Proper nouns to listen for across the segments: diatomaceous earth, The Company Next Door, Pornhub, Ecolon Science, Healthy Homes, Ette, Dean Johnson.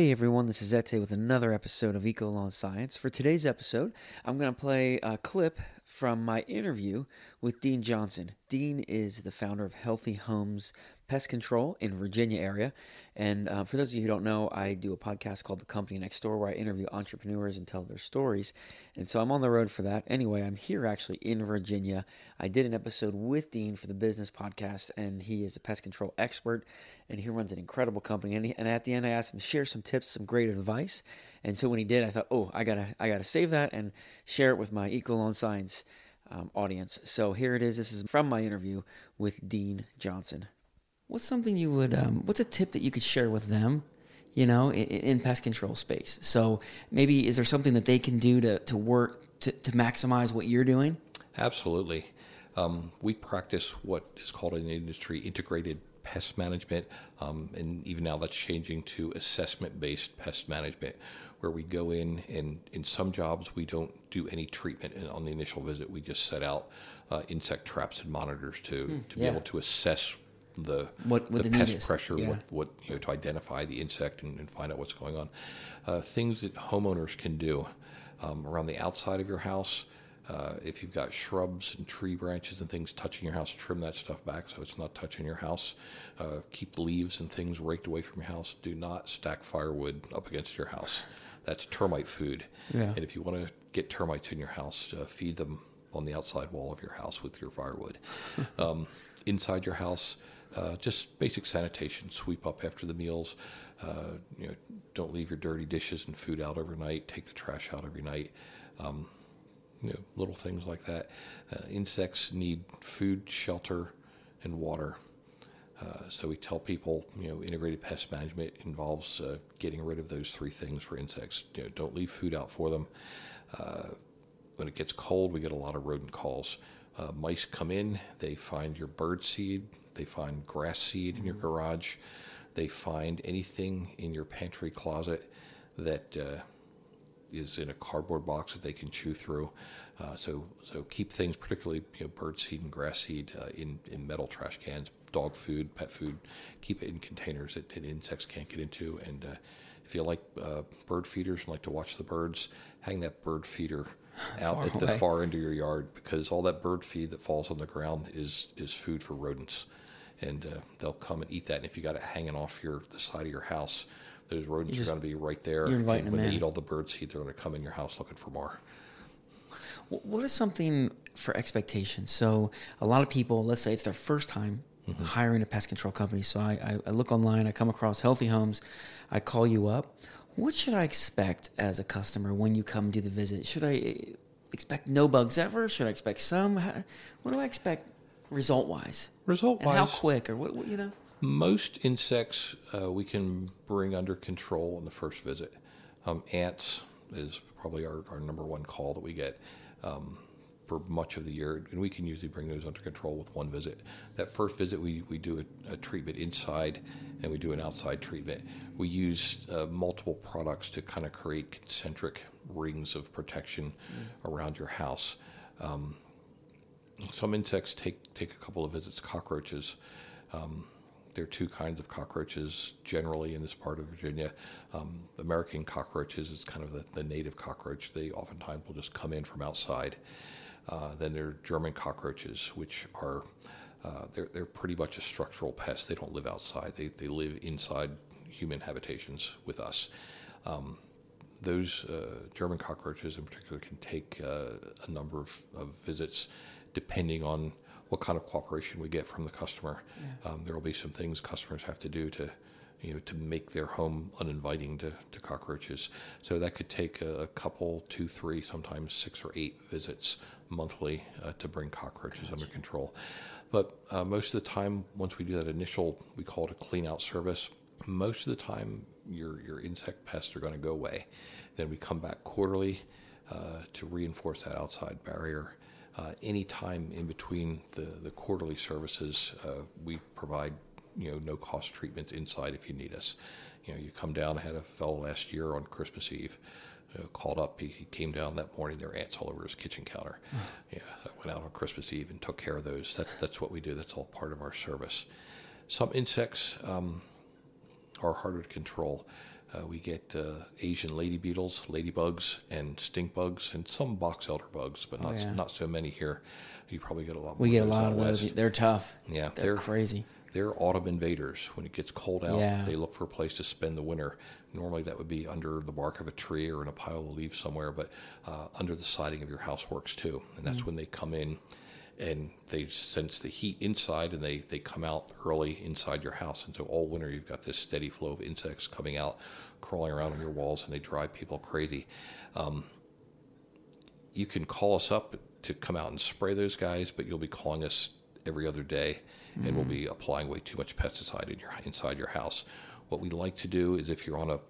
Hey everyone, this is Ette with another episode of Ecolon Science. For today's episode, I'm going to play a clip from my interview with Dean Johnson. Dean is the founder of Healthy Homes Pest Control in Virginia area. And for those of you who don't know, I do a podcast called The Company Next Door where I interview entrepreneurs and tell their stories. And so I'm on the road for that. Anyway, I'm here actually in Virginia. I did an episode with Dean for the business podcast, and he is a pest control expert, and he runs an incredible company. And at the end, I asked him to share some tips, some great advice. And so when he did, I thought, oh, I gotta save that and share it with my Ecolon Science audience. So here it is. This is from my interview with Dean Johnson. What's something you would, what's a tip that you could share with them, you know, in pest control space? So maybe is there something that they can do to work, to maximize what you're doing? Absolutely. We practice what is called in the industry integrated pest management, and even now that's changing to assessment-based pest management, where we go in and in some jobs we don't do any treatment on the initial visit. We just set out insect traps and monitors to be able to assess the pest pressure, to identify the insect and find out what's going on. Things that homeowners can do around the outside of your house. If you've got shrubs and tree branches and things touching your house, trim that stuff back so it's not touching your house. Keep leaves and things raked away from your house. Do not stack firewood up against your house. That's termite food. Yeah. And if you want to get termites in your house, feed them on the outside wall of your house with your firewood. Inside your house, just basic sanitation. Sweep up after the meals. Don't leave your dirty dishes and food out overnight. Take the trash out every night. Little things like that. Insects need food, shelter, and water. So we tell people, integrated pest management involves getting rid of those three things for insects. Don't leave food out for them. When it gets cold, we get a lot of rodent calls. Mice come in, they find your bird seed, they find grass seed in your garage, they find anything in your pantry closet that is in a cardboard box that they can chew through. So keep things, particularly bird seed and grass seed, in metal trash cans. Dog food, pet food, keep it in containers that insects can't get into. And if you like bird feeders and like to watch the birds, hang that bird feeder out at the far end of your yard, because all that bird feed that falls on the ground is food for rodents, and they'll come and eat that. And if you got it hanging off the side of your house, those rodents are going to be right there. You're inviting them in. When they eat all the bird seed, they're going to come in your house looking for more. What is something for expectations? So a lot of people, let's say it's their first time hiring a pest control company. So I look online, I come across Healthy Homes, I call you up. What should I expect as a customer when you come do the visit? Should I expect no bugs ever? Should I expect some? What do I expect result-wise? Result-wise. And how quick or what? Most insects we can bring under control in the first visit. Ants is probably our number one call that we get for much of the year, and we can usually bring those under control with one visit. That first visit, we do a treatment inside, and we do an outside treatment. We use multiple products to kind of create concentric rings of protection around your house. Some insects take a couple of visits. Cockroaches. There are two kinds of cockroaches generally in this part of Virginia. American cockroaches is kind of the native cockroach. They oftentimes will just come in from outside. Then there are German cockroaches, which are they're pretty much a structural pest. They don't live outside. They live inside human habitations with us. Those German cockroaches in particular can take a number of visits depending on what kind of cooperation we get from the customer. Yeah. There will be some things customers have to do to make their home uninviting to cockroaches. So that could take a couple, 2, 3, sometimes 6 or 8 visits monthly to bring cockroaches under control. But most of the time, once we do that initial, we call it a clean out service. Most of the time, your insect pests are going to go away. Then we come back quarterly to reinforce that outside barrier. Any time in between the quarterly services, we provide no-cost treatments inside if you need us. You come down. I had a fellow last year on Christmas Eve called up. He came down that morning. There were ants all over his kitchen counter. Yeah, I went out on Christmas Eve and took care of those. That's what we do. That's all part of our service. Some insects are harder to control. We get Asian lady beetles, ladybugs, and stink bugs, and some box elder bugs, but not so many here. You probably get a lot more. We get a lot of those. West. They're tough. Yeah. They're crazy. They're autumn invaders. When it gets cold out, they look for a place to spend the winter. Normally that would be under the bark of a tree or in a pile of leaves somewhere, but under the siding of your house works too. And that's when they come in, and they sense the heat inside, and they come out early inside your house. And so all winter you've got this steady flow of insects coming out, crawling around on your walls, and they drive people crazy. You can call us up to come out and spray those guys, but you'll be calling us every other day, and we'll be applying way too much pesticide inside your house. What we like to do is, if you're on a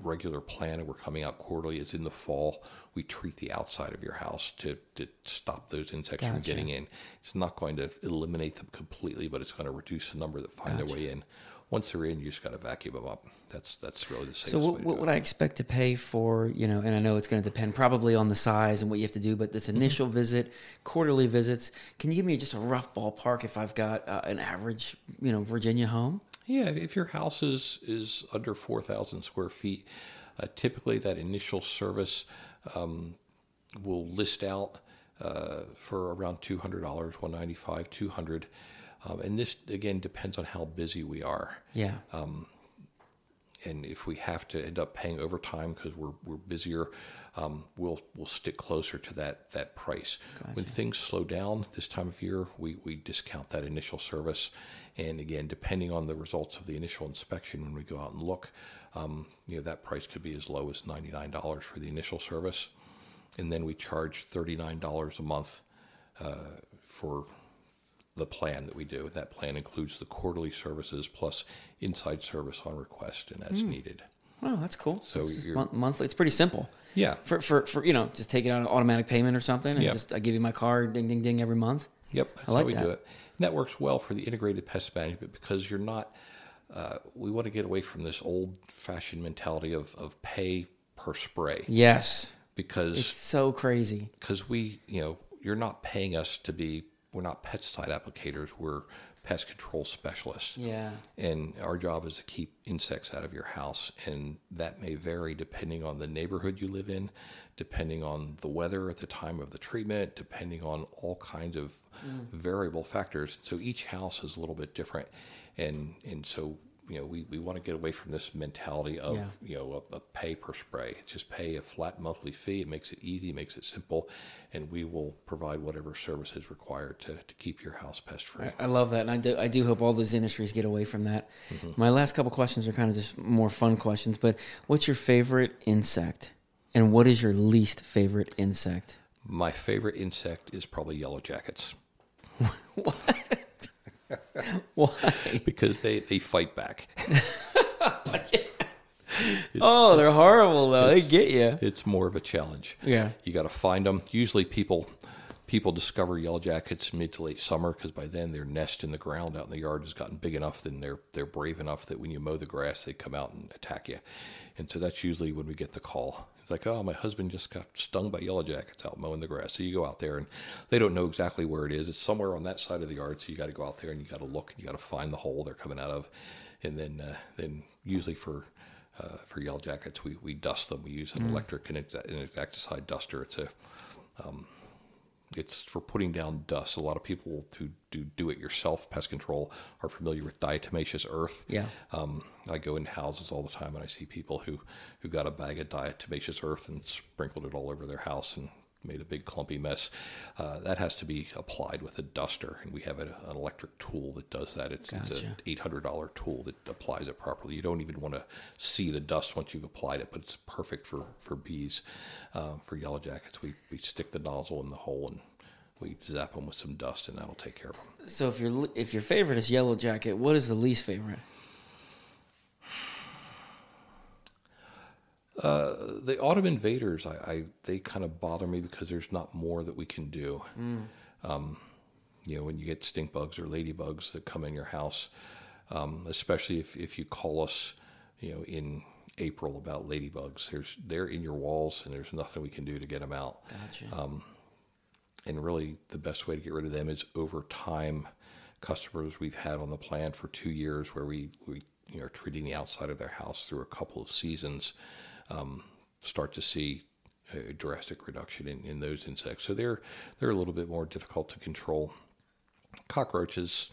regular plan and we're coming out quarterly, is in the fall we treat the outside of your house to stop those insects from getting in. It's not going to eliminate them completely, but it's going to reduce the number that find their way in. Once they're in, you just got to vacuum them up. That's really the safest way to do it. So what would I expect to pay for, and I know it's going to depend probably on the size and what you have to do, but this initial visit, quarterly visits, can you give me just a rough ballpark if I've got an average, Virginia home? Yeah, if your house is under 4,000 square feet, typically that initial service will list out for around $200, $195, $200. And this, again, depends on how busy we are. Yeah. And if we have to end up paying overtime because we're busier, we'll stick closer to that price. Gotcha. When things slow down this time of year, we discount that initial service. And again, depending on the results of the initial inspection, when we go out and look, that price could be as low as $99 for the initial service. And then we charge $39 a month for the plan that we do. That plan includes the quarterly services plus inside service on request and as needed. Wow, that's cool. So monthly, it's pretty simple. Yeah. For just take it out an automatic payment or something, and I give you my card, ding ding ding, every month. Yep, that's how we do it. And that works well for the integrated pest management because you're not. We want to get away from this old-fashioned mentality of pay per spray. Yes. Because it's so crazy. Because you're not paying us to be. We're not pesticide applicators. We're pest control specialists. Yeah. And our job is to keep insects out of your house. And that may vary depending on the neighborhood you live in, depending on the weather at the time of the treatment, depending on all kinds of variable factors. So each house is a little bit different. And so, we want to get away from this mentality of, a pay per spray. Just pay a flat monthly fee. It makes it easy, makes it simple, and we will provide whatever service is required to keep your house pest free. I love that, and I do hope all those industries get away from that. Mm-hmm. My last couple questions are kind of just more fun questions, but what's your favorite insect, and what is your least favorite insect? My favorite insect is probably yellow jackets. What? Why? Because they fight back. They're horrible though. They get you. It's more of a challenge. Yeah, you got to find them. Usually, people discover yellow jackets mid to late summer because by then their nest in the ground out in the yard has gotten big enough. Then they're brave enough that when you mow the grass, they come out and attack you. And so that's usually when we get the call. It's like, oh, my husband just got stung by yellow jackets out mowing the grass. So you go out there, and they don't know exactly where it is. It's somewhere on that side of the yard, so you got to go out there, and you got to look, and you got to find the hole they're coming out of. And then usually for yellow jackets, we dust them. We use an electric and insecticide duster. It's for putting down dust. A lot of people who do do-it-yourself pest control are familiar with diatomaceous earth. Yeah. I go in houses all the time, and I see people who got a bag of diatomaceous earth and sprinkled it all over their house and made a big clumpy mess. That has to be applied with a duster, and we have an electric tool that does that. It's an $800 tool that applies it properly. You don't even want to see the dust once you've applied it, but it's perfect for bees. For yellow jackets, we stick the nozzle in the hole, and we zap them with some dust, and that'll take care of them. So if your favorite is yellow jacket, what is the least favorite? The autumn invaders, they kind of bother me because there's not more that we can do. When you get stink bugs or ladybugs that come in your house, especially if you call us, in April about ladybugs, they're in your walls and there's nothing we can do to get them out. Gotcha. And really the best way to get rid of them is over time. Customers we've had on the plan for 2 years where we are treating the outside of their house through a couple of seasons, start to see a drastic reduction in those insects. So they're a little bit more difficult to control. Cockroaches,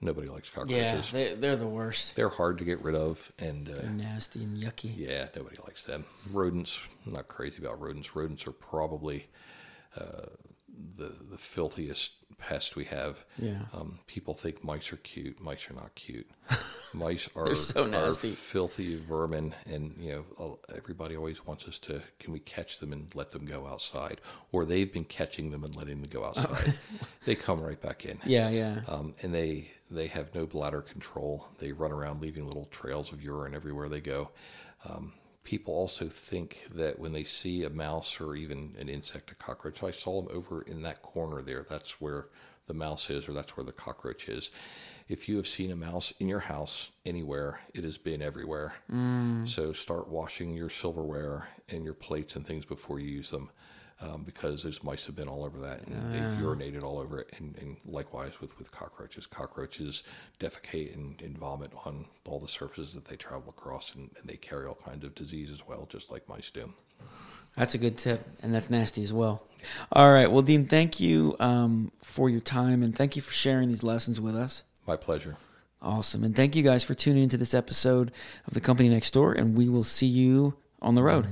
nobody likes cockroaches. Yeah, they're the worst. They're hard to get rid of. And they're nasty and yucky. Yeah, nobody likes them. Rodents, I'm not crazy about rodents. Rodents are probably the filthiest pest we have. Yeah. People think mice are cute. Mice are not cute. Mice are so nasty, filthy vermin, and everybody always wants us to, can we catch them and let them go outside? Or they've been catching them and letting them go outside. They come right back in. Yeah. And they have no bladder control. They run around leaving little trails of urine everywhere they go. People also think that when they see a mouse or even an insect, a cockroach, I saw them over in that corner there. That's where the mouse is, or that's where the cockroach is. If you have seen a mouse in your house anywhere, it has been everywhere. So start washing your silverware and your plates and things before you use them, because those mice have been all over that, and they've urinated all over it. And likewise with cockroaches. Cockroaches defecate and vomit on all the surfaces that they travel across, and they carry all kinds of disease as well, just like mice do. That's a good tip, and that's nasty as well. All right. Well, Dean, thank you for your time, and thank you for sharing these lessons with us. My pleasure. Awesome. And thank you guys for tuning into this episode of The Company Next Door, and we will see you on the road.